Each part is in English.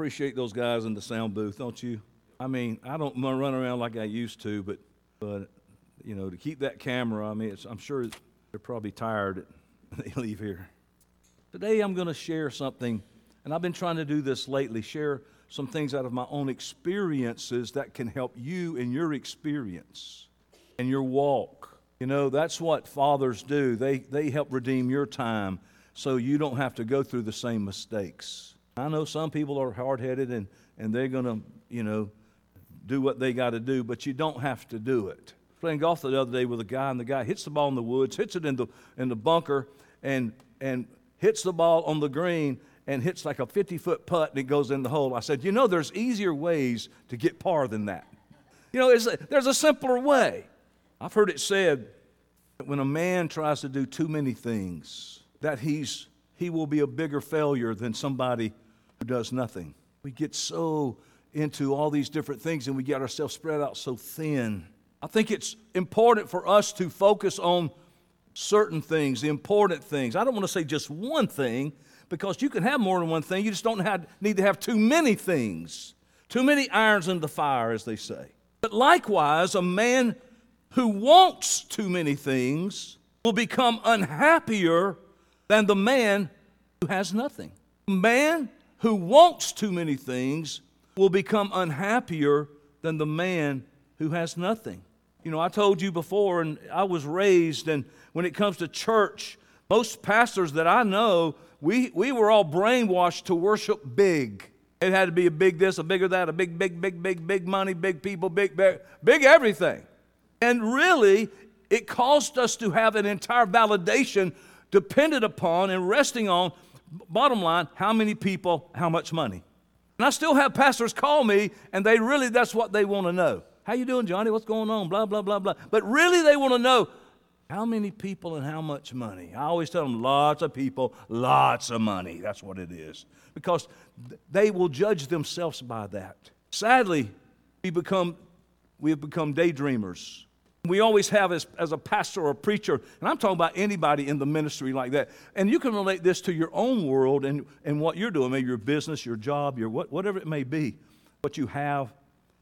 appreciate those guys in the sound booth, don't you? I mean, I don't run around like I used to, but you know, to keep that camera, I mean, I'm sure they're probably tired when they leave here. Today I'm going to share something, and I've been trying to do this lately, share some things out of my own experiences that can help you in your experience and your walk. You know, that's what fathers do. They help redeem your time so you don't have to go through the same mistakes. I know some people are hard-headed and they're going to, you know, do what they got to do, but you don't have to do it. Playing golf the other day with a guy, and the guy hits the ball in the woods, hits it in the bunker, and hits the ball on the green and hits like a 50-foot putt, and it goes in the hole. I said, you know, there's easier ways to get par than that. You know, there's a simpler way. I've heard it said that when a man tries to do too many things, that he will be a bigger failure than somebody who does nothing. We get so into all these different things, and we get ourselves spread out so thin. I think it's important for us to focus on certain things, the important things. I don't want to say just one thing, because you can have more than one thing. You just don't need to have too many things, too many irons in the fire, as they say. But likewise, a man who wants too many things will become unhappier than the man who has nothing. A man who wants too many things will become unhappier than the man who has nothing. You know, I told you before, and I was raised, and when it comes to church, most pastors that I know, we were all brainwashed to worship big. It had to be a big this, a bigger that, a big money, big people, big everything. And really, it caused us to have an entire validation dependent upon and resting on, bottom line, how many people, how much money. And I still have pastors call me, and they really, that's what they want to know. How you doing, Johnny? What's going on? Blah, blah, blah, blah. But really, they want to know how many people and how much money. I always tell them lots of people, lots of money. That's what it is. Because they will judge themselves by that. Sadly, we have become daydreamers. We always have, as a pastor or a preacher, and I'm talking about anybody in the ministry like that, and you can relate this to your own world and what you're doing, maybe your business, your job, your whatever it may be, what you have,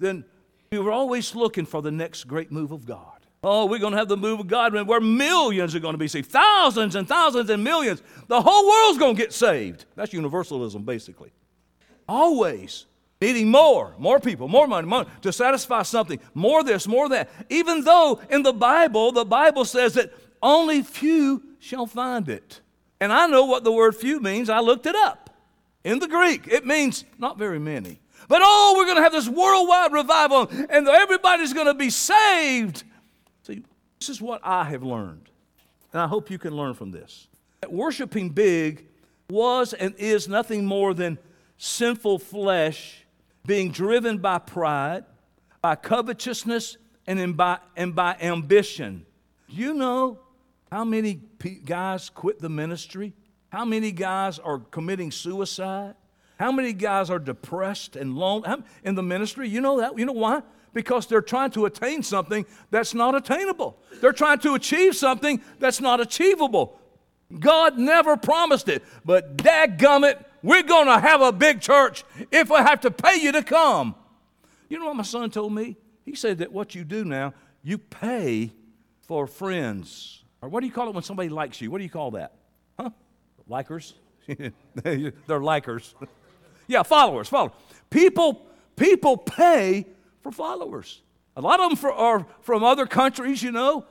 then you're always looking for the next great move of God. Oh, we're going to have the move of God where millions are going to be saved, thousands and thousands and millions. The whole world's going to get saved. That's universalism, basically. Always needing more people, more money, to satisfy something, more this, more that. Even though in the Bible says that only few shall find it. And I know what the word few means. I looked it up. In the Greek, it means not very many. But oh, we're going to have this worldwide revival, and everybody's going to be saved. See, this is what I have learned, and I hope you can learn from this. That worshiping big was and is nothing more than sinful flesh being driven by pride, by covetousness, and by ambition. Do you know how many guys quit the ministry? How many guys are committing suicide? How many guys are depressed and lonely in the ministry? You know that? You know why? Because they're trying to attain something that's not attainable. They're trying to achieve something that's not achievable. God never promised it, but dadgummit, we're going to have a big church if I have to pay you to come. You know what my son told me? He said that what you do now, you pay for friends. Or what do you call it when somebody likes you? What do you call that? Huh? Likers? They're likers. Yeah, followers. People pay for followers. A lot of them are from other countries, you know,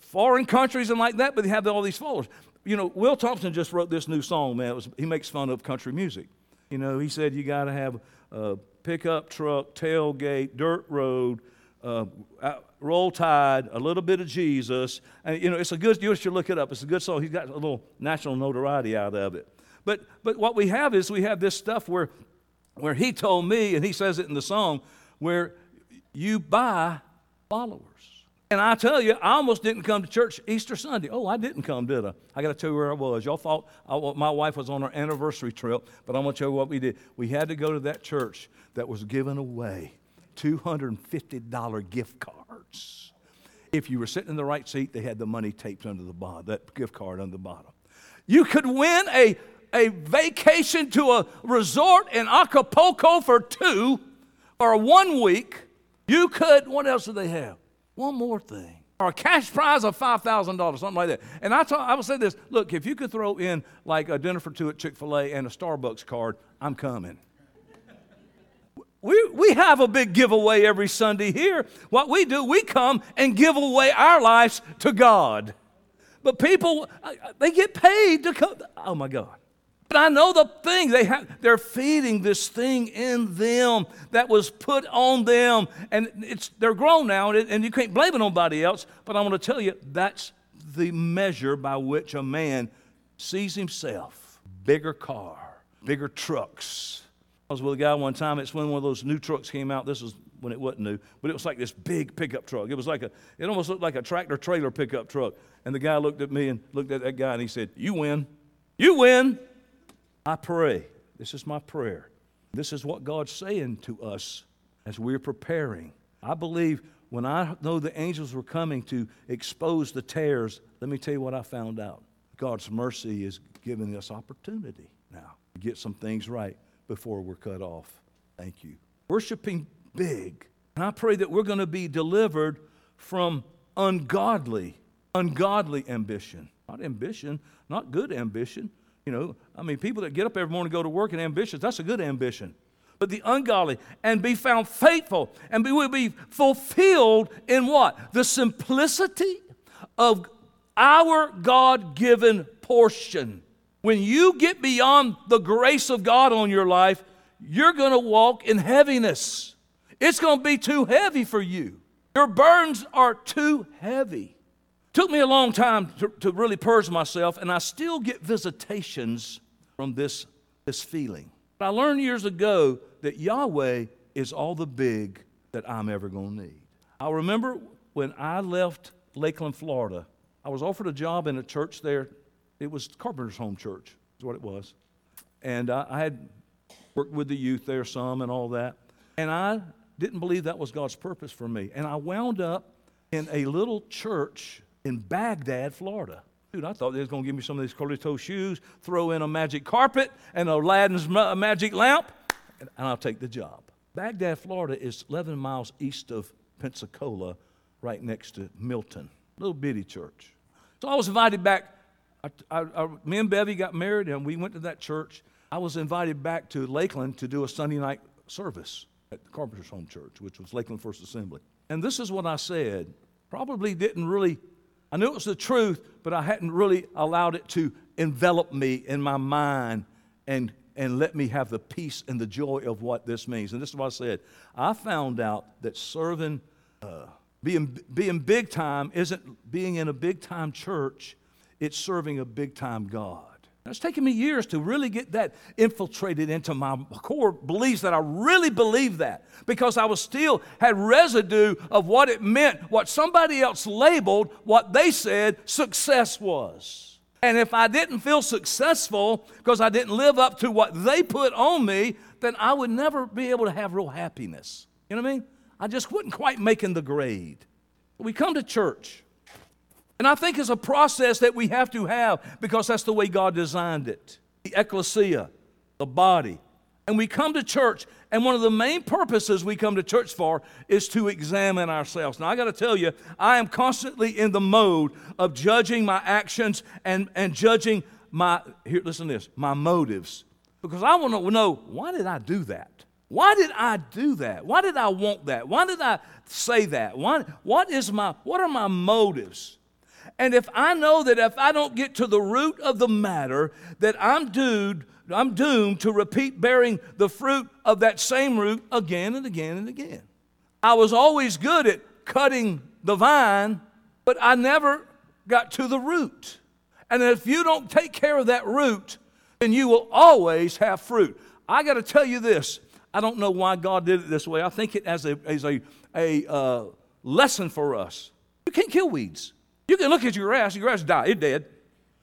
foreign countries and like that, but they have all these followers. You know, Will Thompson just wrote this new song, man. He makes fun of country music. You know, he said you got to have a pickup truck, tailgate, dirt road, roll tide, a little bit of Jesus. And, you know, it's a good, you should look it up. It's a good song. He's got a little national notoriety out of it. But what we have is we have this stuff where he told me, and he says it in the song, where you buy followers. And I tell you, I almost didn't come to church Easter Sunday. Oh, I didn't come, did I? I got to tell you where I was. Y'all thought my wife was on her anniversary trip, but I'm going to tell you what we did. We had to go to that church that was giving away $250 gift cards. If you were sitting in the right seat, they had the money taped under the bottom, that gift card under the bottom. You could win a a vacation to a resort in Acapulco for 2 or 1 week, you could, what else do they have? One more thing. Or a cash prize of $5,000, something like that. And I would say this, look, if you could throw in like a dinner for two at Chick-fil-A and a Starbucks card, I'm coming. We have a big giveaway every Sunday here. What we do, we come and give away our lives to God. But people, they get paid to come. Oh, my God. But I know the thing. They're feeding this thing in them that was put on them. And they're grown now, and you can't blame it on nobody else. But I want to tell you, that's the measure by which a man sees himself. Bigger car, bigger trucks. I was with a guy one time. It's when one of those new trucks came out. This was when it wasn't new. But it was like this big pickup truck. It was like it almost looked like a tractor trailer pickup truck. And the guy looked at me and looked at that guy, and he said, "You win. You win." I pray. This is my prayer. This is what God's saying to us as we're preparing. I believe when I know the angels were coming to expose the tares, let me tell you what I found out. God's mercy is giving us opportunity now to get some things right before we're cut off. Thank you. Worshiping big. And I pray that we're going to be delivered from ungodly ambition. Not ambition, not good ambition. You know, I mean, people that get up every morning and go to work and ambitious, that's a good ambition. But the ungodly, and be found faithful, and we will be fulfilled in what? The simplicity of our God-given portion. When you get beyond the grace of God on your life, you're going to walk in heaviness. It's going to be too heavy for you. Your burdens are too heavy. Took me a long time to really purge myself, and I still get visitations from this feeling. But I learned years ago that Yahweh is all the big that I'm ever going to need. I remember when I left Lakeland, Florida, I was offered a job in a church there. It was Carpenter's Home Church, is what it was. And I had worked with the youth there some and all that. And I didn't believe that was God's purpose for me. And I wound up in a little church in Baghdad, Florida. Dude, I thought they was going to give me some of these coletoe shoes, throw in a magic carpet and Aladdin's magic lamp, and I'll take the job. Baghdad, Florida is 11 miles east of Pensacola, right next to Milton. Little bitty church. So I was invited back. Me and Bevy got married, and we went to that church. I was invited back to Lakeland to do a Sunday night service at the Carpenter's Home Church, which was Lakeland First Assembly. And this is what I said. Probably didn't really... I knew it was the truth, but I hadn't really allowed it to envelop me in my mind and let me have the peace and the joy of what this means. And this is what I said. I found out that serving, being big time isn't being in a big time church. It's serving a big time God. And it's taken me years to really get that infiltrated into my core beliefs, that I really believe that, because I was still had residue of what it meant, what somebody else labeled, what they said success was. And if I didn't feel successful because I didn't live up to what they put on me, then I would never be able to have real happiness. You know what I mean? I just wasn't quite making the grade. We come to church. And I think it's a process that we have to have because that's the way God designed it. The ecclesia, the body. And we come to church, and one of the main purposes we come to church for is to examine ourselves. Now, I got to tell you, I am constantly in the mode of judging my actions and judging my motives. Because I want to know, why did I do that? Why did I do that? Why did I want that? Why did I say that? What are my motives? And if I know that if I don't get to the root of the matter, that I'm doomed to repeat bearing the fruit of that same root again and again and again. I was always good at cutting the vine, but I never got to the root. And if you don't take care of that root, then you will always have fruit. I got to tell you this. I don't know why God did it this way. I think it as a lesson for us. You can't kill weeds. You can look at your grass died, it's dead.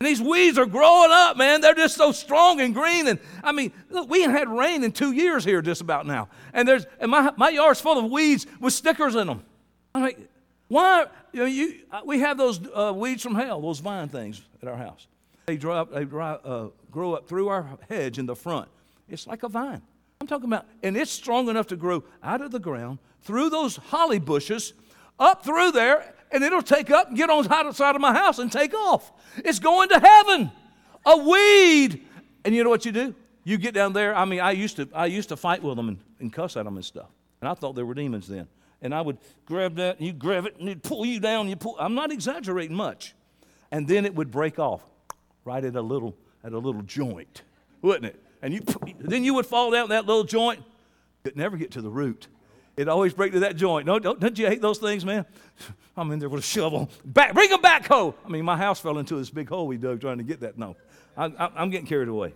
And these weeds are growing up, man. They're just so strong and green. And I mean, look, we ain't had rain in 2 years here just about now. And my yard's full of weeds with stickers in them. I'm like, why? We have those weeds from hell, those vine things at our house. They dry grow up through our hedge in the front. It's like a vine. I'm talking about, and it's strong enough to grow out of the ground, through those holly bushes, up through there, and it'll take up and get on the side of my house and take off. It's going to heaven. A weed. And you know what you do? You get down there. I mean, I used to fight with them and cuss at them and stuff. And I thought they were demons then. And I would grab that, and you grab it, and it'd pull you down. I'm not exaggerating much. And then it would break off right at a little joint, wouldn't it? And then you would fall down that little joint. It'd never get to the root. It'd always break to that joint. No, don't you hate those things, man? I'm in there with a shovel. Bring a backhoe. I mean, my house fell into this big hole we dug trying to get that. No, I'm getting carried away.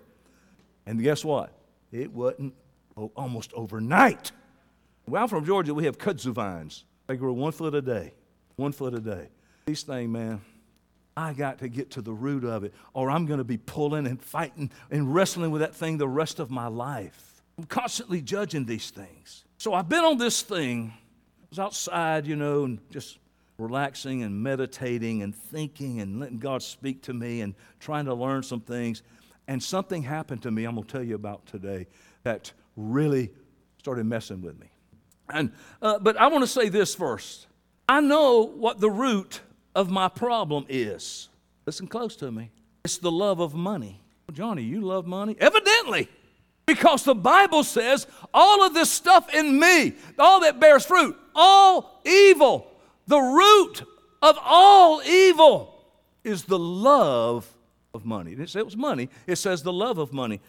And guess what? It wasn't almost overnight. Well, I'm from Georgia. We have kudzu vines. They grow 1 foot a day. 1 foot a day. These things, man, I got to get to the root of it, or I'm going to be pulling and fighting and wrestling with that thing the rest of my life. I'm constantly judging these things. So I've been on this thing. I was outside, and just relaxing and meditating and thinking and letting God speak to me and trying to learn some things. And something happened to me, I'm going to tell you about today, that really started messing with me. And but I want to say this first. I know what the root of my problem is. Listen close to me. It's the love of money. Johnny, you love money? Evidently. Because the Bible says all of this stuff in me, all that bears fruit, all evil, the root of all evil is the love of money. It says it was money. It says the love of money.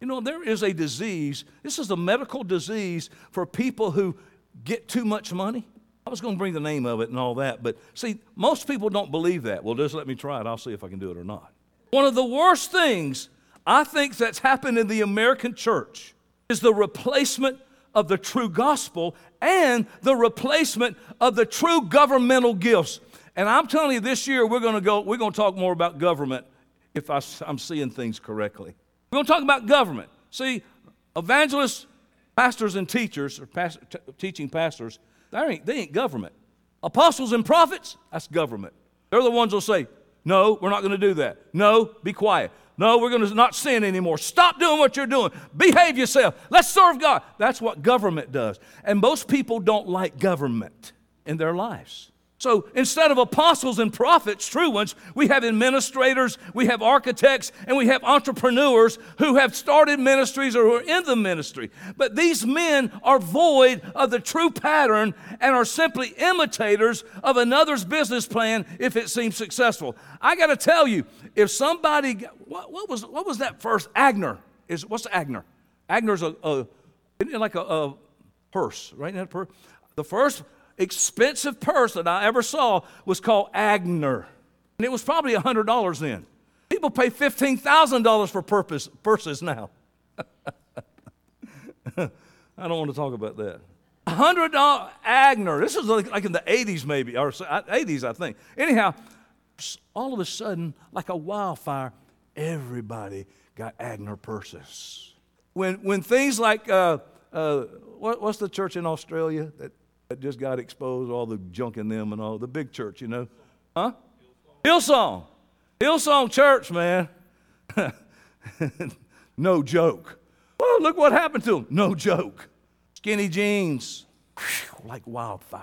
There is a disease. This is a medical disease for people who get too much money. I was going to bring the name of it and all that, but see, most people don't believe that. Well, just let me try it. I'll see if I can do it or not. One of the worst things I think that's happened in the American church is the replacement of the true gospel and the replacement of the true governmental gifts. And I'm telling you, this year we're going to talk more about government if I'm seeing things correctly. We're going to talk about government. See, evangelists, pastors, and teachers, or teaching pastors, they ain't government. Apostles and prophets, that's government. They're the ones who'll say, no, we're not going to do that. No, be quiet. No, we're going to not sin anymore. Stop doing what you're doing. Behave yourself. Let's serve God. That's what government does. And most people don't like government in their lives. So instead of apostles and prophets, true ones, we have administrators, we have architects, and we have entrepreneurs who have started ministries or who are in the ministry. But these men are void of the true pattern and are simply imitators of another's business plan if it seems successful. I got to tell you, if somebody, what was that first? Agner. What's Agner? Agner's isn't it like a purse, right? The first expensive purse that I ever saw was called Agner. And it was probably $100 then. People pay $15,000 for purses now. I don't want to talk about that. $100 Agner. This is like in the 80s maybe, or 80s I think. Anyhow, all of a sudden, like a wildfire, everybody got Agner purses. When things like, what's the church in Australia that just got exposed, all the junk in them and all, the big church, Huh? Hillsong. Hillsong Church, man. No joke. Oh, look what happened to them. No joke. Skinny jeans, like wildfire.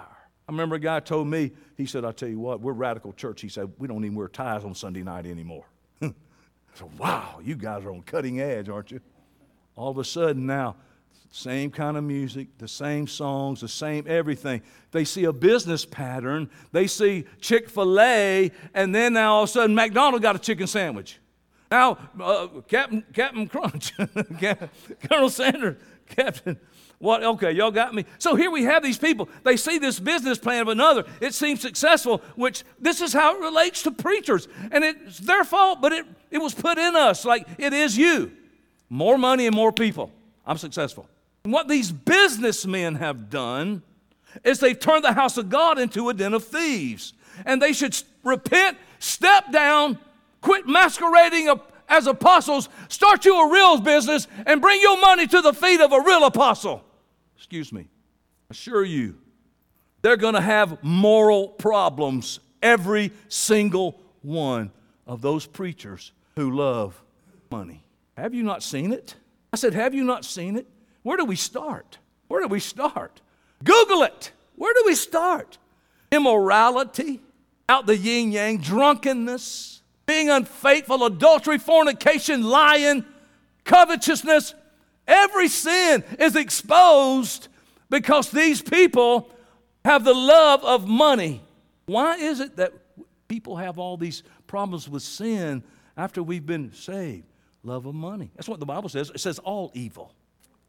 I remember a guy told me, he said, I'll tell you what, we're radical church. He said, we don't even wear ties on Sunday night anymore. I said, wow, you guys are on cutting edge, aren't you? All of a sudden now, same kind of music, the same songs, the same everything. They see a business pattern. They see Chick-fil-A, and then now all of a sudden McDonald's got a chicken sandwich. Now Captain Crunch, Colonel Sanders, Captain, what? Okay, y'all got me. So here we have these people. They see this business plan of another. It seems successful, which this is how it relates to preachers. And it's their fault, but it was put in us like it is you. More money and more people. I'm successful. And what these businessmen have done is they've turned the house of God into a den of thieves. And they should repent, step down, quit masquerading as apostles, start you a real business, and bring your money to the feet of a real apostle. Excuse me. Assure you, they're going to have moral problems, every single one of those preachers who love money. Have you not seen it? I said, have you not seen it? Where do we start? Where do we start? Google it. Where do we start? Immorality, out the yin-yang, drunkenness, being unfaithful, adultery, fornication, lying, covetousness. Every sin is exposed because these people have the love of money. Why is it that people have all these problems with sin after we've been saved? Love of money. That's what the Bible says. It says all evil.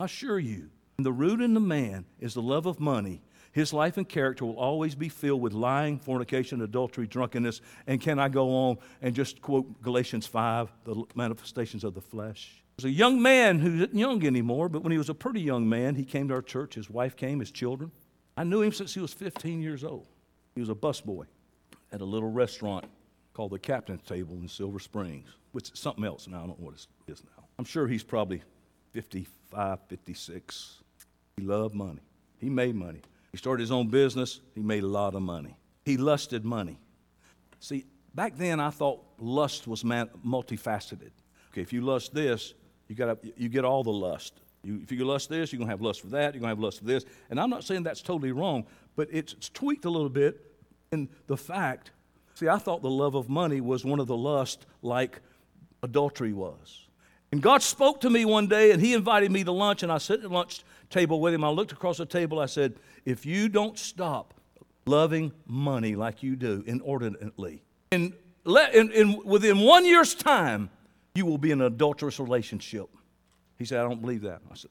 I assure you, the root in the man is the love of money. His life and character will always be filled with lying, fornication, adultery, drunkenness. And can I go on and just quote Galatians 5, the manifestations of the flesh? There's a young man who isn't young anymore, but when he was a pretty young man, he came to our church. His wife came, his children. I knew him since he was 15 years old. He was a busboy at a little restaurant called the Captain's Table in Silver Springs, which is something else now. I don't know what it is now. I'm sure he's probably 55, 56. He loved money. He made money. He started his own business. He made a lot of money. He lusted money. See, back then I thought lust was multifaceted. Okay, if you lust this, you get all the lust. If you lust this, you're going to have lust for that. You're going to have lust for this. And I'm not saying that's totally wrong, but it's tweaked a little bit in the fact. See, I thought the love of money was one of the lusts like adultery was. And God spoke to me one day, and he invited me to lunch, and I sat at the lunch table with him. I looked across the table. I said, if you don't stop loving money like you do inordinately, and within 1 year's time, you will be in an adulterous relationship. He said, I don't believe that. I said,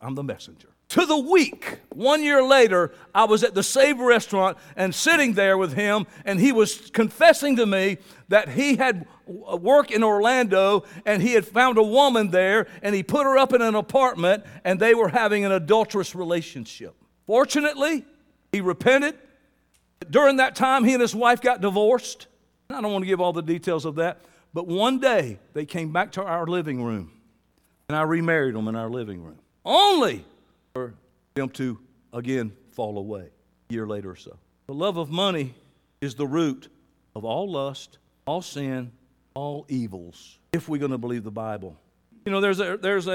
I'm the messenger. To the week, 1 year later, I was at the Save restaurant and sitting there with him, and he was confessing to me that he had work in Orlando, and he had found a woman there, and he put her up in an apartment, and they were having an adulterous relationship. Fortunately, he repented. During that time, he and his wife got divorced. I don't want to give all the details of that, but one day, they came back to our living room, and I remarried them in our living room. Only for them to, again, fall away a year later or so. The love of money is the root of all lust, all sin, all evils, if we're going to believe the Bible. You know, there's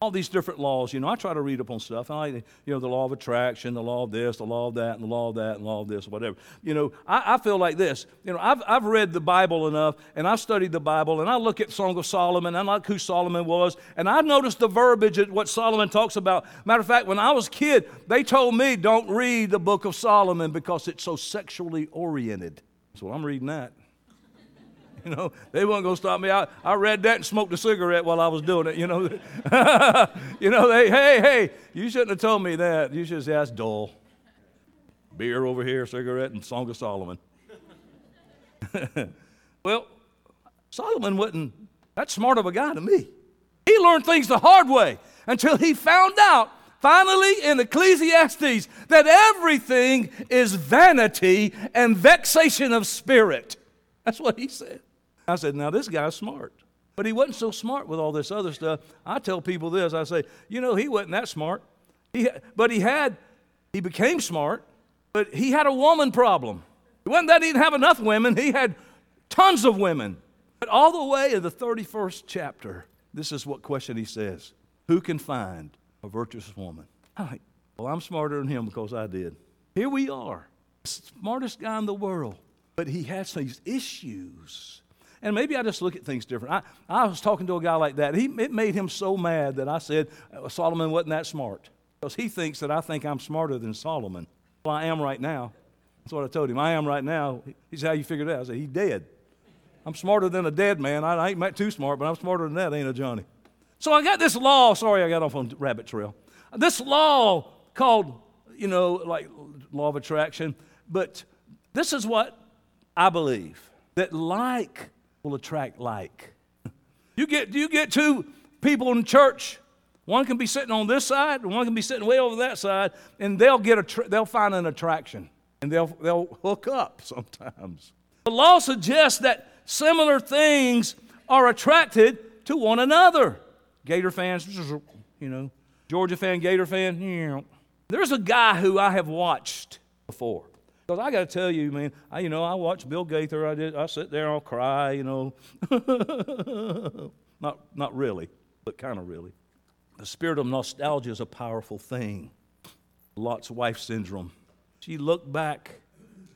all these different laws. You know, I try to read up on stuff. The law of attraction, the law of this, the law of that, and the law of that, and the law of this, whatever. You know, I feel like this. You know, I've read the Bible enough, and I've studied the Bible, and I look at Song of Solomon, and I like who Solomon was, and I've noticed the verbiage at what Solomon talks about. Matter of fact, when I was a kid, they told me, don't read the book of Solomon because it's so sexually oriented. So I'm reading that. You know, they weren't going to stop me. I read that and smoked a cigarette while I was doing it, you know. Hey, you shouldn't have told me that. You should have said, that's dull. Beer over here, cigarette, and Song of Solomon. Well, Solomon wasn't that smart of a guy to me. He learned things the hard way until he found out, finally, in Ecclesiastes, that everything is vanity and vexation of spirit. That's what he said. I said, now this guy's smart. But he wasn't so smart with all this other stuff. I tell people this. I say, you know, he wasn't that smart. He became smart, but he had a woman problem. It wasn't that he didn't have enough women. He had tons of women. But all the way in the 31st chapter, this is what question he says. Who can find a virtuous woman? I'm like, well, I'm smarter than him because I did. Here we are, the smartest guy in the world. But he has these issues. And maybe I just look at things different. I was talking to a guy like that. It made him so mad that I said, Solomon wasn't that smart. Because he thinks that I think I'm smarter than Solomon. Well, I am right now. That's what I told him. I am right now. He said, how you figured it out? I said, he's dead. I'm smarter than a dead man. I ain't too smart, but I'm smarter than that, ain't a Johnny. So I got this law. Sorry, I got off on rabbit trail. This law called, you know, like law of attraction. But this is what I believe that like will attract like. You get two people in church. One can be sitting on this side, and one can be sitting way over that side, and they'll find an attraction, and they'll hook up sometimes. The law suggests that similar things are attracted to one another. Gator fans, you know, Georgia fan, Gator fan. Yeah. There's a guy who I have watched before. Because I got to tell you, man, I watched Bill Gaither. I sit there and I'll cry, you know. Not really, but kind of really. The spirit of nostalgia is a powerful thing. Lot's wife syndrome. She looked back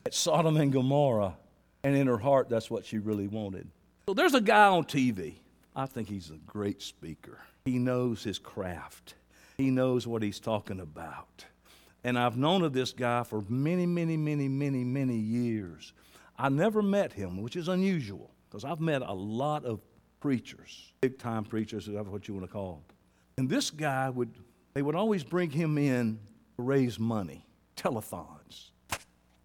at Sodom and Gomorrah, and in her heart, that's what she really wanted. So there's a guy on TV. I think he's a great speaker. He knows his craft. He knows what he's talking about. And I've known of this guy for many years. I never met him, which is unusual, because I've met a lot of preachers, big-time preachers, whatever what you want to call them. And this guy, they would always bring him in to raise money, telethons.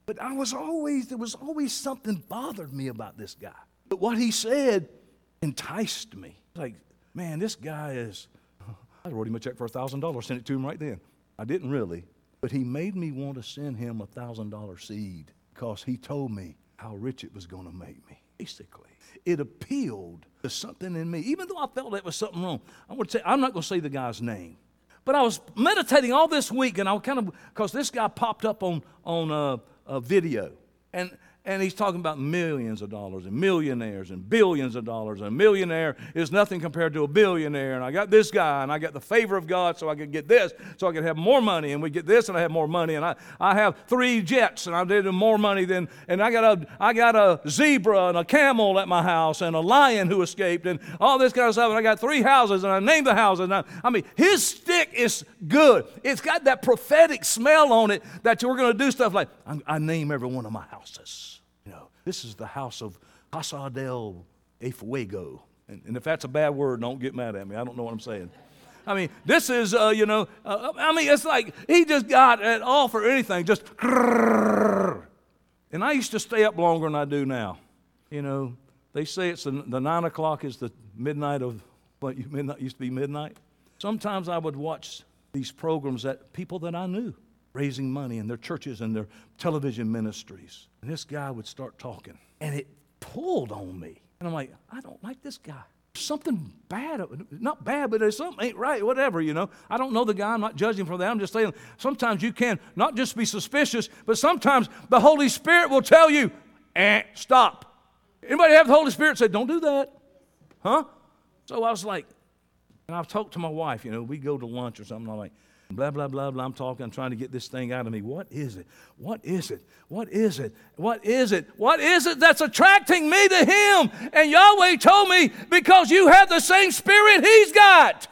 But there was always something bothered me about this guy. But what he said enticed me. Like, man, this guy is, I wrote him a check for $1,000, sent it to him right then. I didn't really, but he made me want to send him a $1,000 seed because he told me how rich it was going to make me. Basically, it appealed to something in me, even though I felt that was something wrong. I'm not going to say the guy's name, but I was meditating all this week, and I kind of, because this guy popped up on a video, and he's talking about millions of dollars and millionaires and billions of dollars, and a millionaire is nothing compared to a billionaire, and I got this guy, and I got the favor of God, so I could get this, so I could have more money, and we get this, and I have more money, and I have 3 jets, and I did more money than, and I got a zebra and a camel at my house, and a lion who escaped, and all this kind of stuff, and I got 3 houses, and I named the houses, and I mean, his stick is good. It's got that prophetic smell on it that you're going to do stuff like, I name every one of my houses. You know, this is the house of Casa del Fuego. And if that's a bad word, don't get mad at me. I don't know what I'm saying. I mean, this is, it's like he just got an offer or anything. Just, and I used to stay up longer than I do now. You know, they say it's the 9 o'clock is the midnight of midnight used to be midnight. Sometimes I would watch these programs that people that I knew, raising money in their churches and their television ministries. And this guy would start talking, and it pulled on me. And I'm like, I don't like this guy. Something bad, not bad, but there's something ain't right, whatever, you know. I don't know the guy. I'm not judging for that. I'm just saying sometimes you can not just be suspicious, but sometimes the Holy Spirit will tell you, stop. Anybody have the Holy Spirit say, don't do that? Huh? So I was like, and I've talked to my wife, you know, we go to lunch or something. I'm like, blah, blah, blah, blah. I'm talking. I'm trying to get this thing out of me. What is it? What is it? What is it? What is it? What is it that's attracting me to him? And Yahweh told me, because you have the same spirit he's got.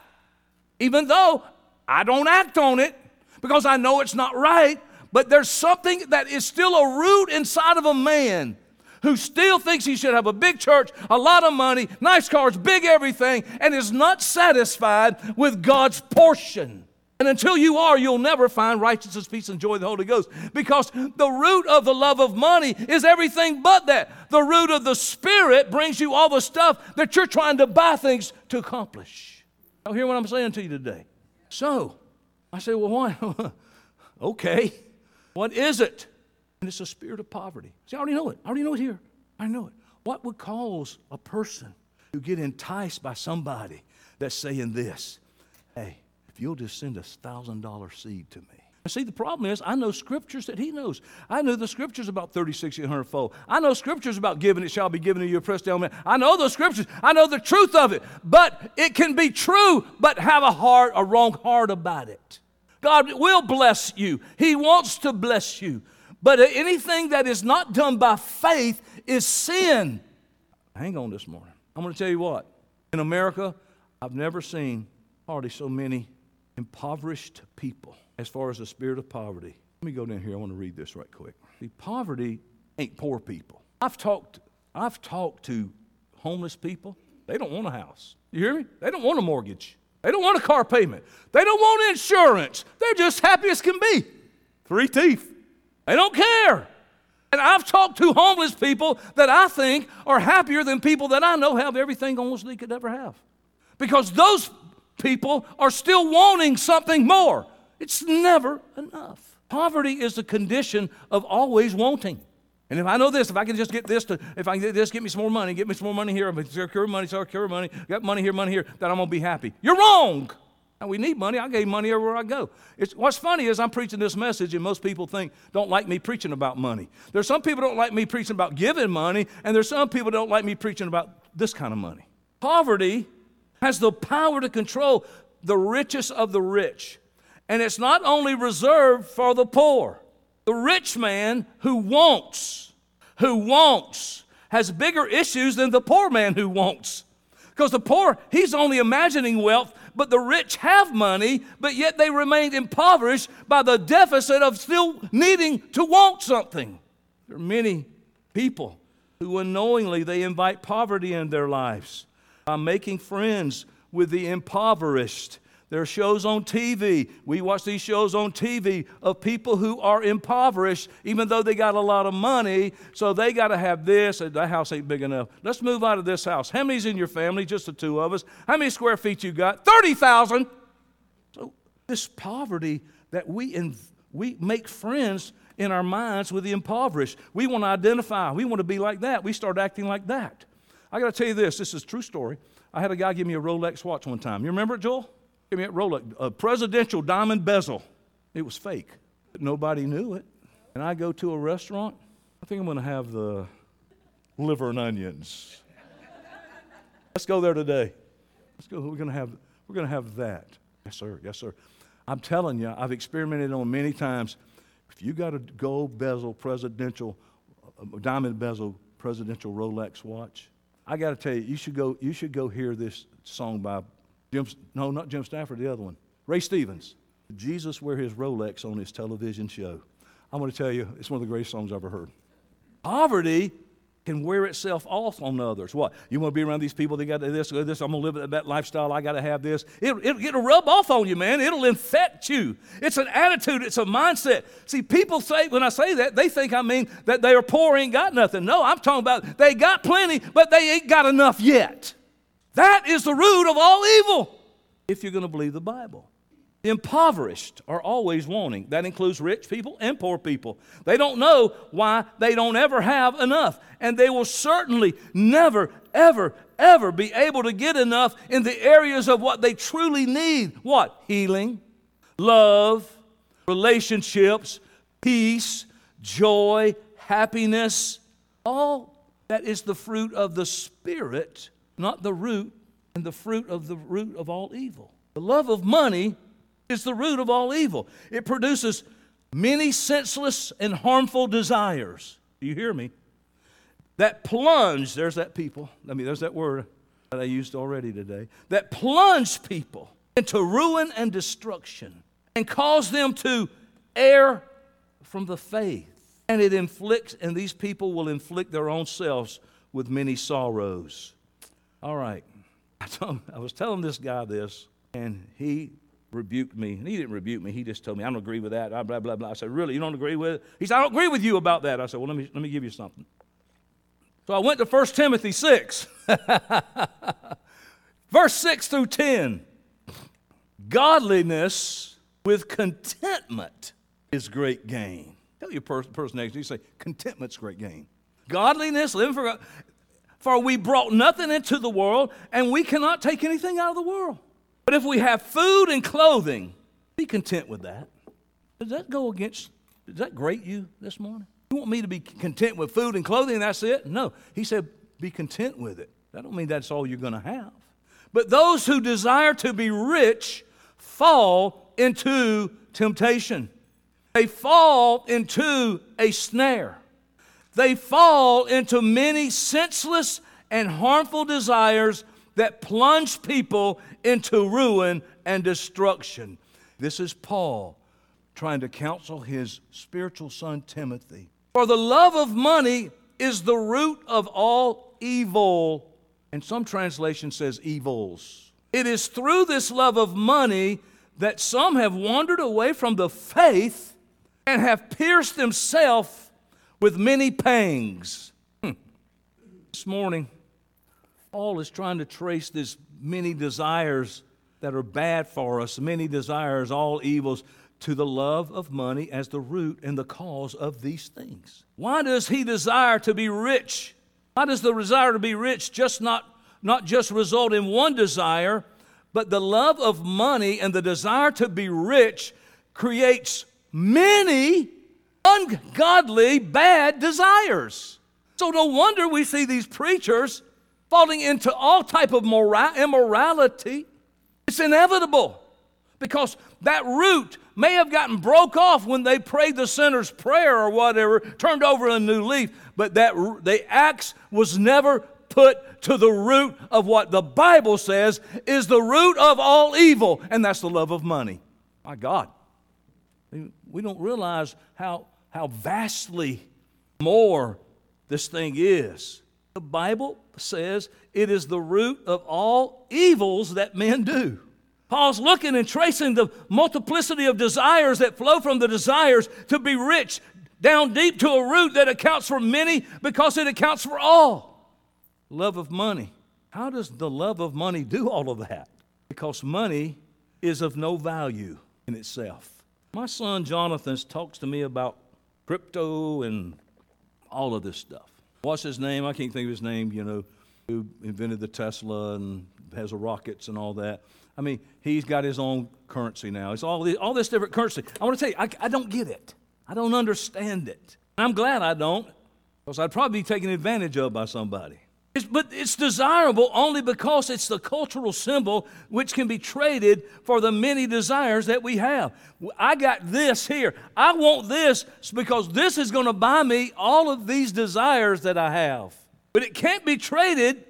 Even though I don't act on it because I know it's not right, but there's something that is still a root inside of a man who still thinks he should have a big church, a lot of money, nice cars, big everything, and is not satisfied with God's portion. And until you are, you'll never find righteousness, peace, and joy of the Holy Ghost. Because the root of the love of money is everything but that. The root of the Spirit brings you all the stuff that you're trying to buy things to accomplish. Y'all hear what I'm saying to you today? So, I say, well, why? Okay. What is it? And it's a spirit of poverty. See, I already know it. I already know it here. I know it. What would cause a person to get enticed by somebody that's saying this? Hey, if you'll just send a $1,000 seed to me. See, the problem is I know scriptures that he knows. I know the scriptures about 30, 60, 100-fold. I know scriptures about giving it shall be given to you, pressed down. I know those scriptures. I know the truth of it. But it can be true, but have a wrong heart about it. God will bless you. He wants to bless you. But anything that is not done by faith is sin. Hang on this morning. I'm going to tell you what. In America, I've never seen hardly so many impoverished people as far as the spirit of poverty. Let me go down here. I want to read this right quick. See, poverty ain't poor people. I've talked to homeless people. They don't want a house. You hear me? They don't want a mortgage. They don't want a car payment. They don't want insurance. They're just happy as can be. 3 teeth. They don't care. And I've talked to homeless people that I think are happier than people that I know have everything almost they could ever have. Because those people are still wanting something more. It's never enough. Poverty is the condition of always wanting. And if I know this, if I can just get this, get me some more money, here, secure money, got money here, that I'm going to be happy. You're wrong. Now, we need money. I gave money everywhere I go. What's funny is I'm preaching this message, and most people don't like me preaching about money. There's some people don't like me preaching about giving money, and there's some people don't like me preaching about this kind of money. Poverty has the power to control the richest of the rich. And it's not only reserved for the poor. The rich man who wants, has bigger issues than the poor man who wants. Because the poor, he's only imagining wealth, but the rich have money, but yet they remain impoverished by the deficit of still needing to want something. There are many people who unknowingly they invite poverty in their lives by making friends with the impoverished. There are shows on TV. We watch these shows on TV of people who are impoverished, even though they got a lot of money, so they got to have this. That house ain't big enough. Let's move out of this house. How many's in your family? Just the two of us. How many square feet you got? 30,000. So this poverty that we make friends in our minds with the impoverished. We want to identify. We want to be like that. We start acting like that. I got to tell you this. This is a true story. I had a guy give me a Rolex watch one time. You remember it, Joel? Give me a Rolex, a presidential diamond bezel. It was fake. Nobody knew it. And I go to a restaurant. I think I'm going to have the liver and onions. Let's go there today. Let's go. We're going to have that. Yes, sir. Yes, sir. I'm telling you, I've experimented on many times. If you got a gold bezel presidential, diamond bezel presidential Rolex watch, I got to tell you, you should go hear this song by Jim Stafford, the other one. Ray Stevens. Jesus wear his Rolex on his television show. I want to tell you, it's one of the greatest songs I've ever heard. Poverty can wear itself off on others. What? You want to be around these people that got this, I'm going to live that lifestyle, I got to have this. It'll rub off on you, man. It'll infect you. It's an attitude. It's a mindset. See, people say, when I say that, they think I mean that they are poor, ain't got nothing. No, I'm talking about they got plenty, but they ain't got enough yet. That is the root of all evil, if you're going to believe the Bible. The impoverished are always wanting. That includes rich people and poor people. They don't know why they don't ever have enough. And they will certainly never, ever, ever be able to get enough in the areas of what they truly need. What? Healing, love, relationships, peace, joy, happiness. All that is the fruit of the Spirit, not the root, and the root of all evil. The love of money is the root of all evil. It produces many senseless and harmful desires. Do you hear me? That plunge, there's that word that I used already today, that plunge people into ruin and destruction and cause them to err from the faith. And it inflicts, and these people will inflict their own selves with many sorrows. All right, I was telling this guy this, and he rebuked me. And he didn't rebuke me. He just told me, I don't agree with that, blah, blah, blah. I said, really, you don't agree with it? He said, I don't agree with you about that. I said, well, let me give you something. So I went to 1 Timothy 6, verse 6 through 10. Godliness with contentment is great gain. Tell your person next to you, say, contentment's great gain. Godliness, living for God. For we brought nothing into the world, and we cannot take anything out of the world. But if we have food and clothing, be content with that. Does that grate you this morning? You want me to be content with food and clothing, and that's it? No. He said, be content with it. That don't mean that's all you're going to have. But those who desire to be rich fall into temptation. They fall into a snare. They fall into many senseless and harmful desires that plunge people into ruin and destruction. This is Paul trying to counsel his spiritual son Timothy. For the love of money is the root of all evil. And some translation says evils. It is through this love of money that some have wandered away from the faith and have pierced themselves with many pangs. This morning, Paul is trying to trace this many desires that are bad for us, many desires, all evils, to the love of money as the root and the cause of these things. Why does he desire to be rich? Why does the desire to be rich just not just result in one desire, but the love of money and the desire to be rich creates many ungodly, bad desires. So no wonder we see these preachers falling into all type of immorality. It's inevitable because that root may have gotten broke off when they prayed the sinner's prayer or whatever, turned over a new leaf, but that the axe was never put to the root of what the Bible says is the root of all evil, and that's the love of money. My God. We don't realize how vastly more this thing is. The Bible says it is the root of all evils that men do. Paul's looking and tracing the multiplicity of desires that flow from the desires to be rich down deep to a root that accounts for many because it accounts for all. Love of money. How does the love of money do all of that? Because money is of no value in itself. My son Jonathan talks to me about crypto and all of this stuff. What's his name? I can't think of his name, you know, who invented the Tesla and has the rockets and all that. I mean, he's got his own currency now. It's all this different currency. I want to tell you, I don't get it. I don't understand it. And I'm glad I don't, because I'd probably be taken advantage of by somebody. But it's desirable only because it's the cultural symbol which can be traded for the many desires that we have. I got this here. I want this because this is going to buy me all of these desires that I have. But it can't be traded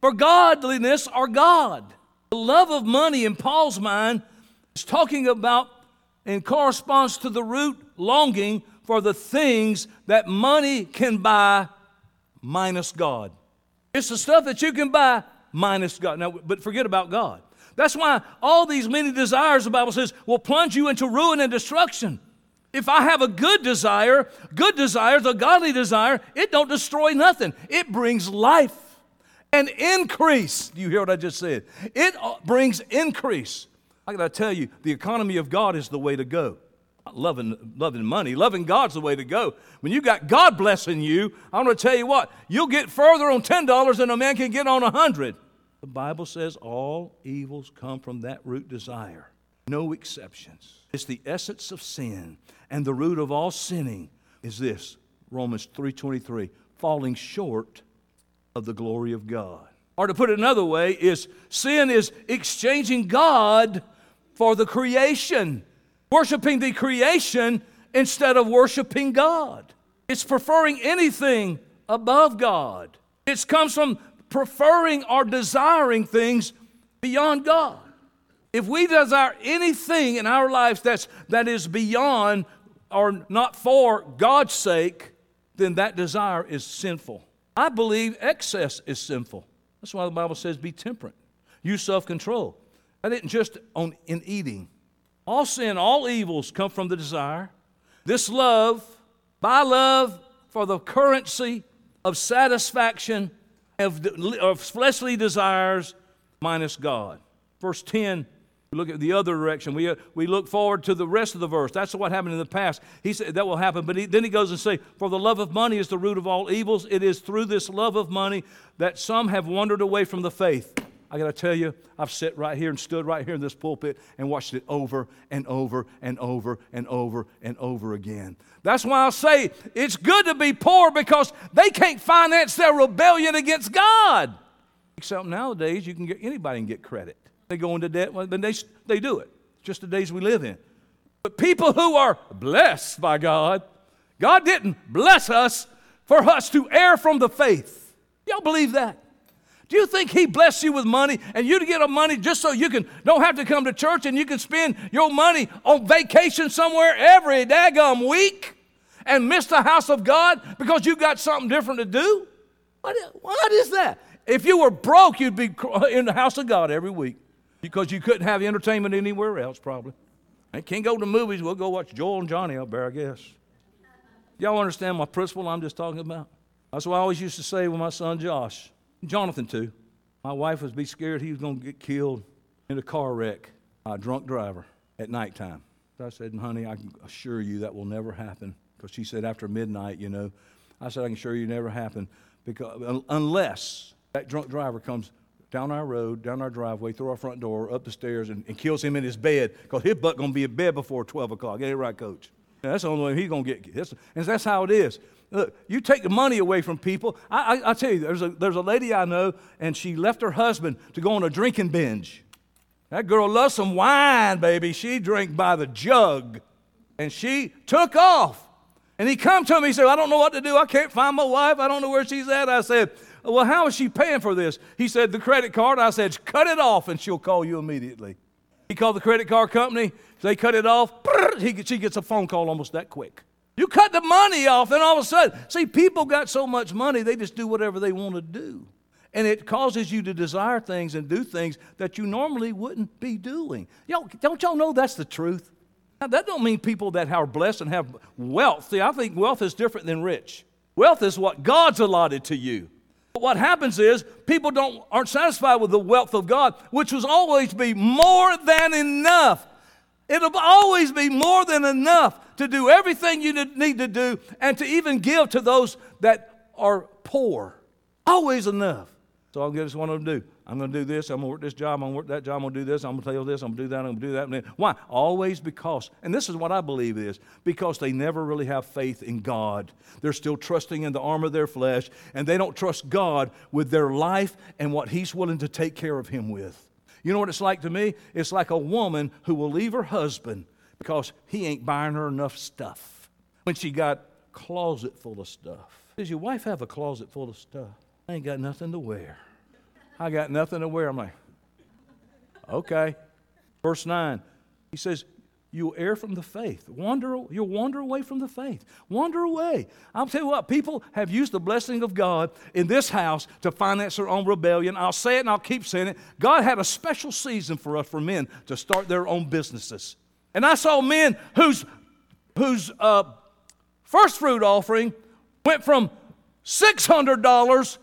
for godliness or God. The love of money in Paul's mind is talking about and corresponds to the root longing for the things that money can buy minus God. It's the stuff that you can buy minus God. Now, but forget about God. That's why all these many desires, the Bible says, will plunge you into ruin and destruction. If I have a good desires, a godly desire, it don't destroy nothing. It brings life and increase. Do you hear what I just said? It brings increase. I got to tell you, the economy of God is the way to go. Loving money, loving God's the way to go. When you got God blessing you, I'm going to tell you what, you'll get further on $10 than a man can get on 100. The Bible says all evils come from that root desire. No exceptions. It's the essence of sin, and the root of all sinning is this, Romans 3:23, falling short of the glory of God. Or to put it another way, is sin is exchanging God for the creation. Worshiping the creation instead of worshiping God. It's preferring anything above God. It comes from preferring or desiring things beyond God. If we desire anything in our lives that is beyond or not for God's sake, then that desire is sinful. I believe excess is sinful. That's why the Bible says be temperate. Use self-control. That isn't just in eating. All sin, all evils come from the desire. This love, by love for the currency of satisfaction of fleshly desires minus God. Verse 10, we look at the other direction. We look forward to the rest of the verse. That's what happened in the past. He said that will happen. But then he goes and says, for the love of money is the root of all evils. It is through this love of money that some have wandered away from the faith. I got to tell you, I've sat right here and stood right here in this pulpit and watched it over and over and over and over and over again. That's why I say it's good to be poor because they can't finance their rebellion against God. Except nowadays, you can get anybody and get credit. They go into debt, well, then they do it. It's just the days we live in. But people who are blessed by God, God didn't bless us for us to err from the faith. Y'all believe that? Do you think he blessed you with money and you to get money just so you don't have to come to church and you can spend your money on vacation somewhere every daggum week and miss the house of God because you got something different to do? What is that? If you were broke, you'd be in the house of God every week because you couldn't have entertainment anywhere else probably. I can't go to movies. We'll go watch Joel and Johnny out there, I guess. Y'all understand my principle I'm just talking about? That's what I always used to say with my son Josh. Jonathan, too. My wife would be scared he was going to get killed in a car wreck by a drunk driver at nighttime. So I said, honey, I can assure you that will never happen. Because she said after midnight, you know. I said, I can assure you it never happened because unless that drunk driver comes down our road, down our driveway, through our front door, up the stairs, and kills him in his bed. Because his butt going to be in bed before 12 o'clock. Get it right, Coach. Now, that's the only way he's going to get. And that's how it is. Look, you take the money away from people. I tell you, there's a lady I know, and she left her husband to go on a drinking binge. That girl loves some wine, baby. She drank by the jug, and she took off. And he come to me, he said, I don't know what to do. I can't find my wife. I don't know where she's at. I said, well, how is she paying for this? He said, the credit card. I said, cut it off, and she'll call you immediately. He called the credit card company. They cut it off. She gets a phone call almost that quick. You cut the money off, and all of a sudden, see, people got so much money, they just do whatever they want to do. And it causes you to desire things and do things that you normally wouldn't be doing. Don't y'all know that's the truth? Now, that don't mean people that are blessed and have wealth. See, I think wealth is different than rich. Wealth is what God's allotted to you. But what happens is people aren't satisfied with the wealth of God, which will always be more than enough. It'll always be more than enough to do everything you need to do and to even give to those that are poor. Always enough. So I'm going to just want to do. I'm going to do this. I'm going to work this job. I'm going to work that job. I'm going to do this. I'm going to tell this. I'm going to do that. I'm going to do that. Why? Always because, and this is what I believe is, because they never really have faith in God. They're still trusting in the arm of their flesh, and they don't trust God with their life and what He's willing to take care of him with. You know what it's like to me? It's like a woman who will leave her husband because he ain't buying her enough stuff when she got a closet full of stuff. Does your wife have a closet full of stuff? I ain't got nothing to wear. I got nothing to wear. I'm like, okay. Verse 9, he says, you'll err from the faith. You'll wander away from the faith. Wander away. I'll tell you what, people have used the blessing of God in this house to finance their own rebellion. I'll say it and I'll keep saying it. God had a special season for us, for men, to start their own businesses. And I saw men whose first fruit offering went from $600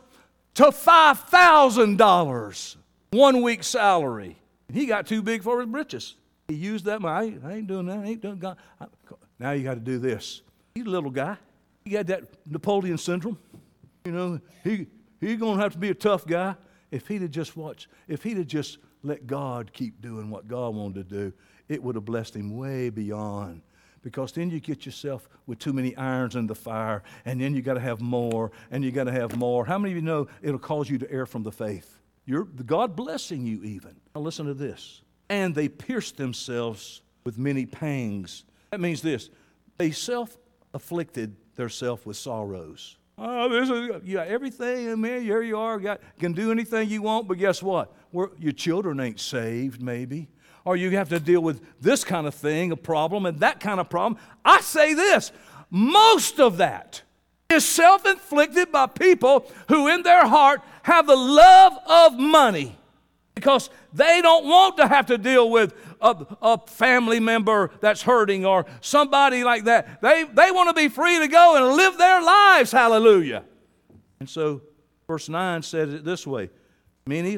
to $5,000 1 week's salary. He got too big for his britches. He used that money. I ain't doing that. I ain't doing God. Now you got to do this. He's a little guy. He got that Napoleon syndrome. You know, he's going to have to be a tough guy. If he'd have just watched, if he'd have just let God keep doing what God wanted to do, it would have blessed him way beyond. Because then you get yourself with too many irons in the fire, and then you got to have more, and you got to have more. How many of you know it'll cause you to err from the faith? You're God blessing you even. Now listen to this. And they pierced themselves with many pangs. That means this. They self-afflicted themselves with sorrows. Oh, this is everything, man. Here you are. You can do anything you want, but guess what? Your children ain't saved, maybe. Or you have to deal with this kind of thing, a problem, and that kind of problem. I say this, most of that is self-inflicted by people who in their heart have the love of money, because they don't want to have to deal with a family member that's hurting or somebody like that. They want to be free to go and live their lives, hallelujah. And so verse 9 says it this way. Many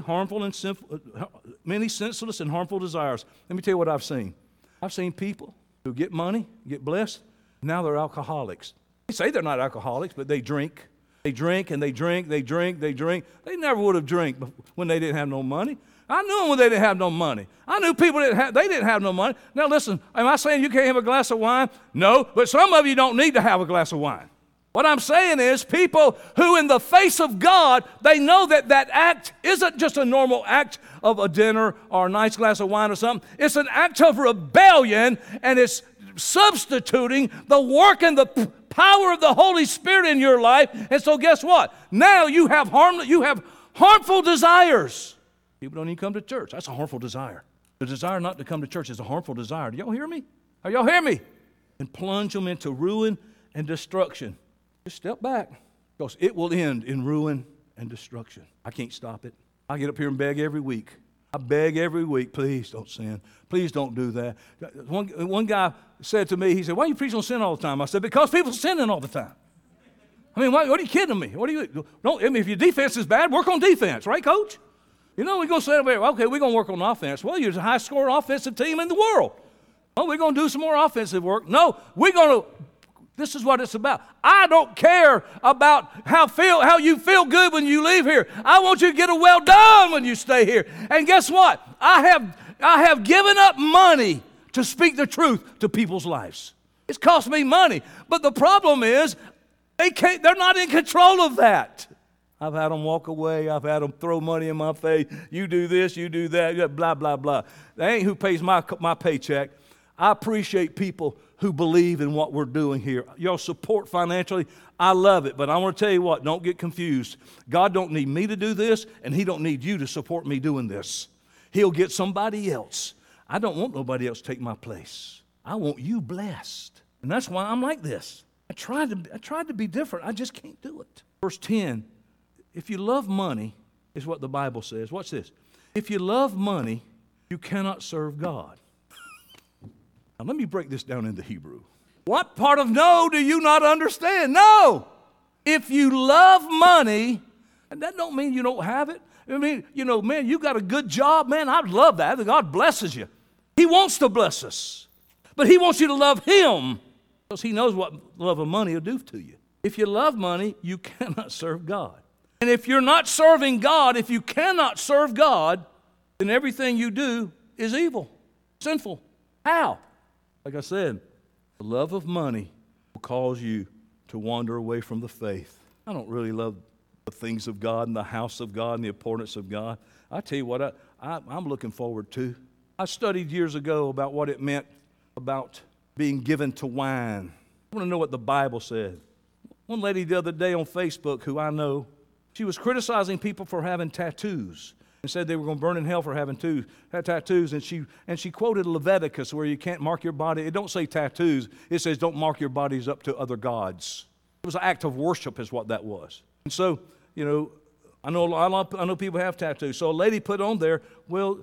senseless and harmful desires. Let me tell you what I've seen. I've seen people who get money, get blessed, now they're alcoholics. They say they're not alcoholics, but they drink. They drink and they drink, they drink, they drink. They never would have drank when they didn't have no money. I knew them when they didn't have no money. I knew people they didn't have no money. Now listen, am I saying you can't have a glass of wine? No, but some of you don't need to have a glass of wine. What I'm saying is people who in the face of God, they know that act isn't just a normal act of a dinner or a nice glass of wine or something. It's an act of rebellion, and it's substituting the work and the power of the Holy Spirit in your life. And so guess what? Now you have harmful desires. People don't even come to church. That's a harmful desire. The desire not to come to church is a harmful desire. Do y'all hear me? Are y'all hear me? And plunge them into ruin and destruction. Just step back, because it will end in ruin and destruction. I can't stop it. I get up here and beg every week. I beg every week, please don't sin. Please don't do that. One guy said to me, he said, why do you preach on sin all the time? I said, because people are sinning all the time. I mean, what are you kidding me? If your defense is bad, work on defense, right, Coach? You know, we're going to say, okay, we're going to work on offense. Well, you're the highest-scoring offensive team in the world. Well, we're going to do some more offensive work. No, we're going to... This is what it's about. I don't care about how you feel good when you leave here. I want you to get a well done when you stay here. And guess what? I have given up money to speak the truth to people's lives. It's cost me money. But the problem is they're not in control of that. I've had them walk away. I've had them throw money in my face. You do this, you do that, blah, blah, blah. That ain't who pays my paycheck. I appreciate people who believe in what we're doing here. Your support financially, I love it. But I want to tell you what, don't get confused. God don't need me to do this, and he don't need you to support me doing this. He'll get somebody else. I don't want nobody else to take my place. I want you blessed. And that's why I'm like this. I tried to be different. I just can't do it. Verse 10, if you love money, is what the Bible says. Watch this. If you love money, you cannot serve God. Now, let me break this down into Hebrew. What part of no do you not understand? No. If you love money, and that don't mean you don't have it. I mean, you know, man, you got a good job, man. I love that. God blesses you. He wants to bless us. But he wants you to love him because he knows what love of money will do to you. If you love money, you cannot serve God. And if you're not serving God, if you cannot serve God, then everything you do is evil, sinful. How? Like I said, the love of money will cause you to wander away from the faith. I don't really love the things of God and the house of God and the importance of God. I tell you what, I'm looking forward to. I studied years ago about what it meant about being given to wine. I want to know what the Bible said. One lady the other day on Facebook who I know, she was criticizing people for having tattoos and said they were going to burn in hell for having tattoos. And she quoted Leviticus where you can't mark your body. It don't say tattoos. It says don't mark your bodies up to other gods. It was an act of worship is what that was. And so, you know, I know people have tattoos. So a lady put on there, well,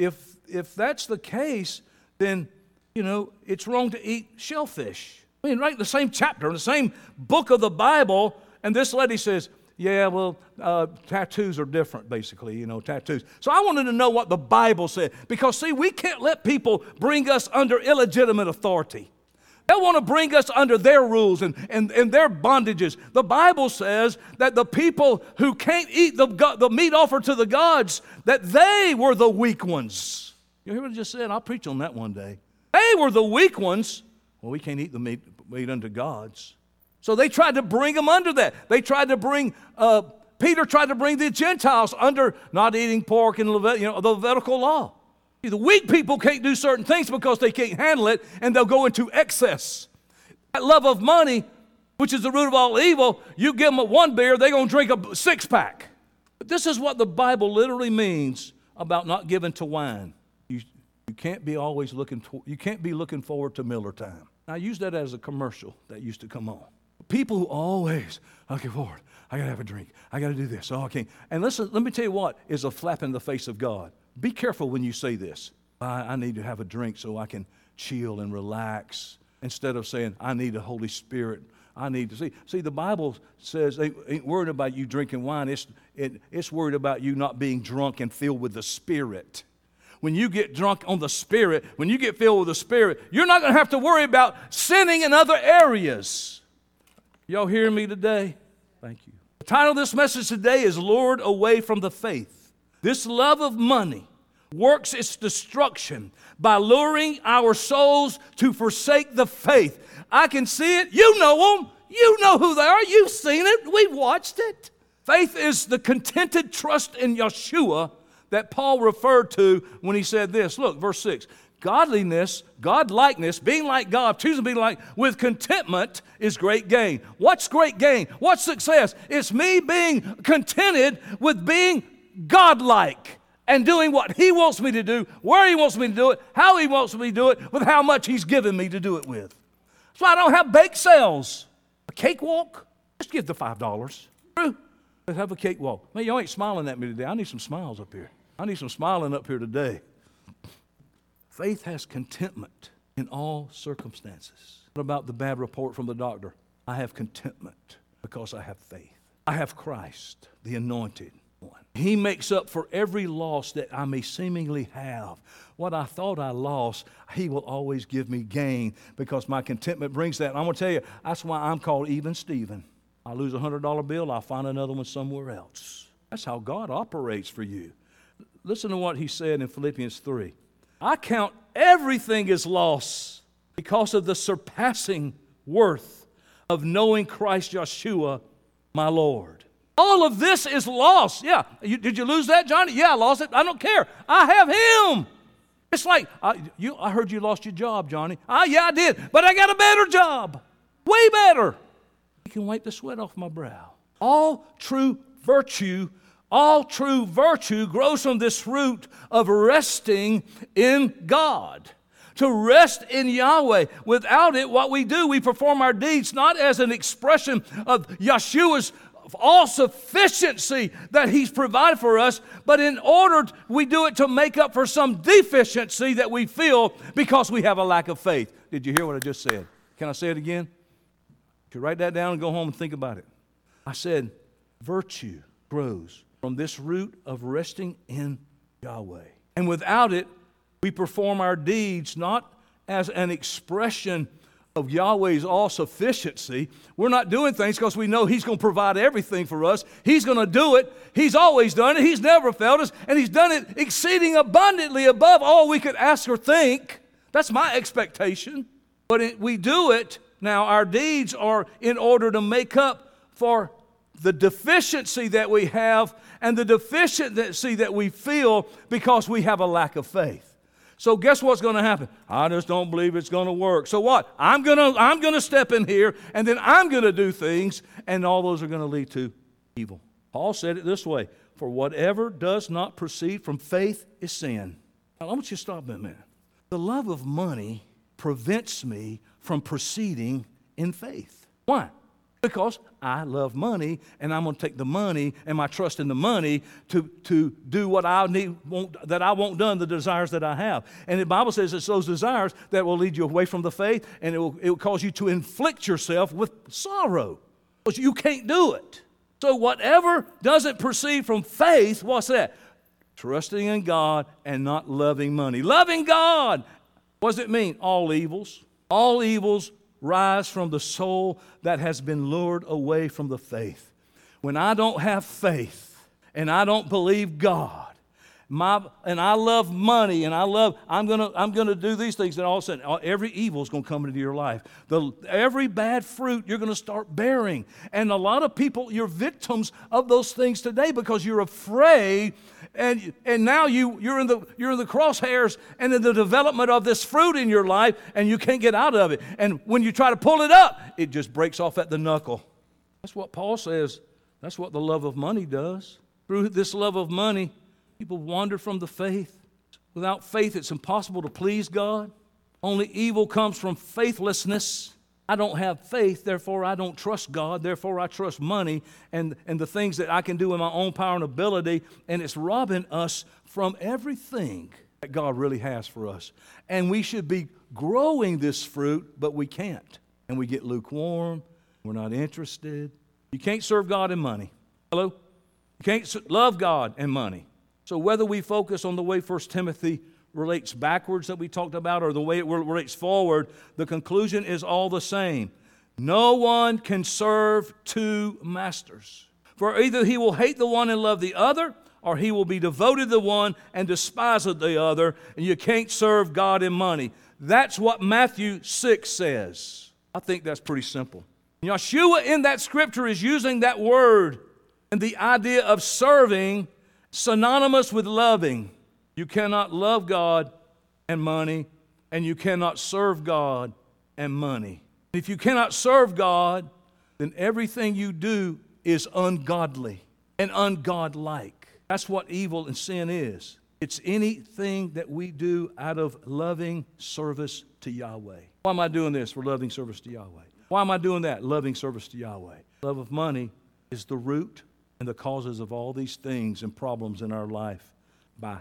if that's the case, then, you know, it's wrong to eat shellfish. I mean, right in the same chapter, in the same book of the Bible, and this lady says, yeah, well, tattoos are different, basically, you know, tattoos. So I wanted to know what the Bible said because, see, we can't let people bring us under illegitimate authority. They want to bring us under their rules and their bondages. The Bible says that the people who can't eat the meat offered to the gods, that they were the weak ones. You hear what I just said? I'll preach on that one day. They were the weak ones. Well, we can't eat the meat unto gods. So they tried to bring them under that. They tried to bring, Peter tried to bring the Gentiles under not eating pork and the Levitical law. The weak people can't do certain things because they can't handle it, and they'll go into excess. That love of money, which is the root of all evil, you give them one beer, they're going to drink a six-pack. But this is what the Bible literally means about not giving to wine. You can't be always looking forward to Miller time. I use that as a commercial that used to come on. People who always, okay, Lord, I got to have a drink. I got to do this. Oh, I can't. And listen, let me tell you what is a flap in the face of God. Be careful when you say this. I need to have a drink so I can chill and relax. Instead of saying, I need the Holy Spirit. I need to see. See, the Bible says they ain't worried about you drinking wine. It's worried about you not being drunk and filled with the Spirit. When you get drunk on the Spirit, when you get filled with the Spirit, you're not going to have to worry about sinning in other areas. Y'all hearing me today? Thank you. The title of this message today is Lured Away from the Faith. This love of money works its destruction by luring our souls to forsake the faith. I can see it. You know them. You know who they are. You've seen it. We've watched it. Faith is the contented trust in Yeshua that Paul referred to when he said this. Look, verse 6. Godliness, God-likeness, being like God, choosing to be like, with contentment is great gain. What's great gain? What's success? It's me being contented with being God-like and doing what he wants me to do, where he wants me to do it, how he wants me to do it, with how much he's given me to do it with. That's why I don't have bake sales. A cakewalk? Just give the $5. Let's have a cakewalk. Man, y'all ain't smiling at me today. I need some smiles up here. I need some smiling up here today. Faith has contentment in all circumstances. What about the bad report from the doctor? I have contentment because I have faith. I have Christ, the anointed one. He makes up for every loss that I may seemingly have. What I thought I lost, he will always give me gain because my contentment brings that. And I'm going to tell you, that's why I'm called Even Stephen. I lose a $100 bill, I'll find another one somewhere else. That's how God operates for you. Listen to what he said in Philippians 3. I count everything as loss because of the surpassing worth of knowing Christ Yeshua, my Lord. All of this is lost. Yeah. Did you lose that, Johnny? Yeah, I lost it. I don't care. I have Him. It's like, I heard you lost your job, Johnny. Yeah, I did. But I got a better job. Way better. You can wipe the sweat off my brow. All true virtue grows from this root of resting in God. To rest in Yahweh. Without it, what we do, we perform our deeds not as an expression of Yeshua's all sufficiency that He's provided for us, but in order we do it to make up for some deficiency that we feel because we have a lack of faith. Did you hear what I just said? Can I say it again? You can write that down and go home and think about it. I said, virtue grows from this root of resting in Yahweh. And without it, we perform our deeds not as an expression of Yahweh's all-sufficiency. We're not doing things because we know He's going to provide everything for us. He's going to do it. He's always done it. He's never failed us. And He's done it exceeding abundantly above all we could ask or think. That's my expectation. But we do it. Now, our deeds are in order to make up for the deficiency that we have and the deficiency that we feel because we have a lack of faith. So guess what's going to happen? I just don't believe it's going to work. So what? I'm going to step in here, and then I'm going to do things, and all those are going to lead to evil. Paul said it this way, for whatever does not proceed from faith is sin. Now, I want you to stop a minute. The love of money prevents me from proceeding in faith. Why? Because I love money, and I'm going to take the money and my trust in the money to do what I need, that I won't done, the desires that I have. And the Bible says it's those desires that will lead you away from the faith, and it will cause you to inflict yourself with sorrow. Because you can't do it. So whatever doesn't proceed from faith, what's that? Trusting in God and not loving money. Loving God. What does it mean? All evils. All evils rise from the soul that has been lured away from the faith. When I don't have faith and I don't believe God, and I love money and I'm gonna do these things, and all of a sudden every evil is gonna come into your life. Every bad fruit you're gonna start bearing, and a lot of people, you're victims of those things today because you're afraid. And now you're in the crosshairs and in the development of this fruit in your life, and you can't get out of it. And when you try to pull it up, it just breaks off at the knuckle. That's what Paul says. That's what the love of money does. Through this love of money, people wander from the faith. Without faith, it's impossible to please God. Only evil comes from faithlessness. I don't have faith, therefore I don't trust God, therefore I trust money and the things that I can do in my own power and ability, and it's robbing us from everything that God really has for us. And we should be growing this fruit, but we can't. And we get lukewarm, we're not interested. You can't serve God and money. Hello? You can't love God and money. So whether we focus on the way 1 Timothy relates backwards that we talked about, or the way it relates forward, the conclusion is all the same. No one can serve two masters. For either he will hate the one and love the other, or he will be devoted to the one and despise the other, and you can't serve God and money. That's what Matthew 6 says. I think that's pretty simple. Yeshua in that scripture is using that word and the idea of serving synonymous with loving. You cannot love God and money, and you cannot serve God and money. If you cannot serve God, then everything you do is ungodly and ungodlike. That's what evil and sin is. It's anything that we do out of loving service to Yahweh. Why am I doing this? For loving service to Yahweh. Why am I doing that? Loving service to Yahweh. Love of money is the root and the causes of all these things and problems in our life by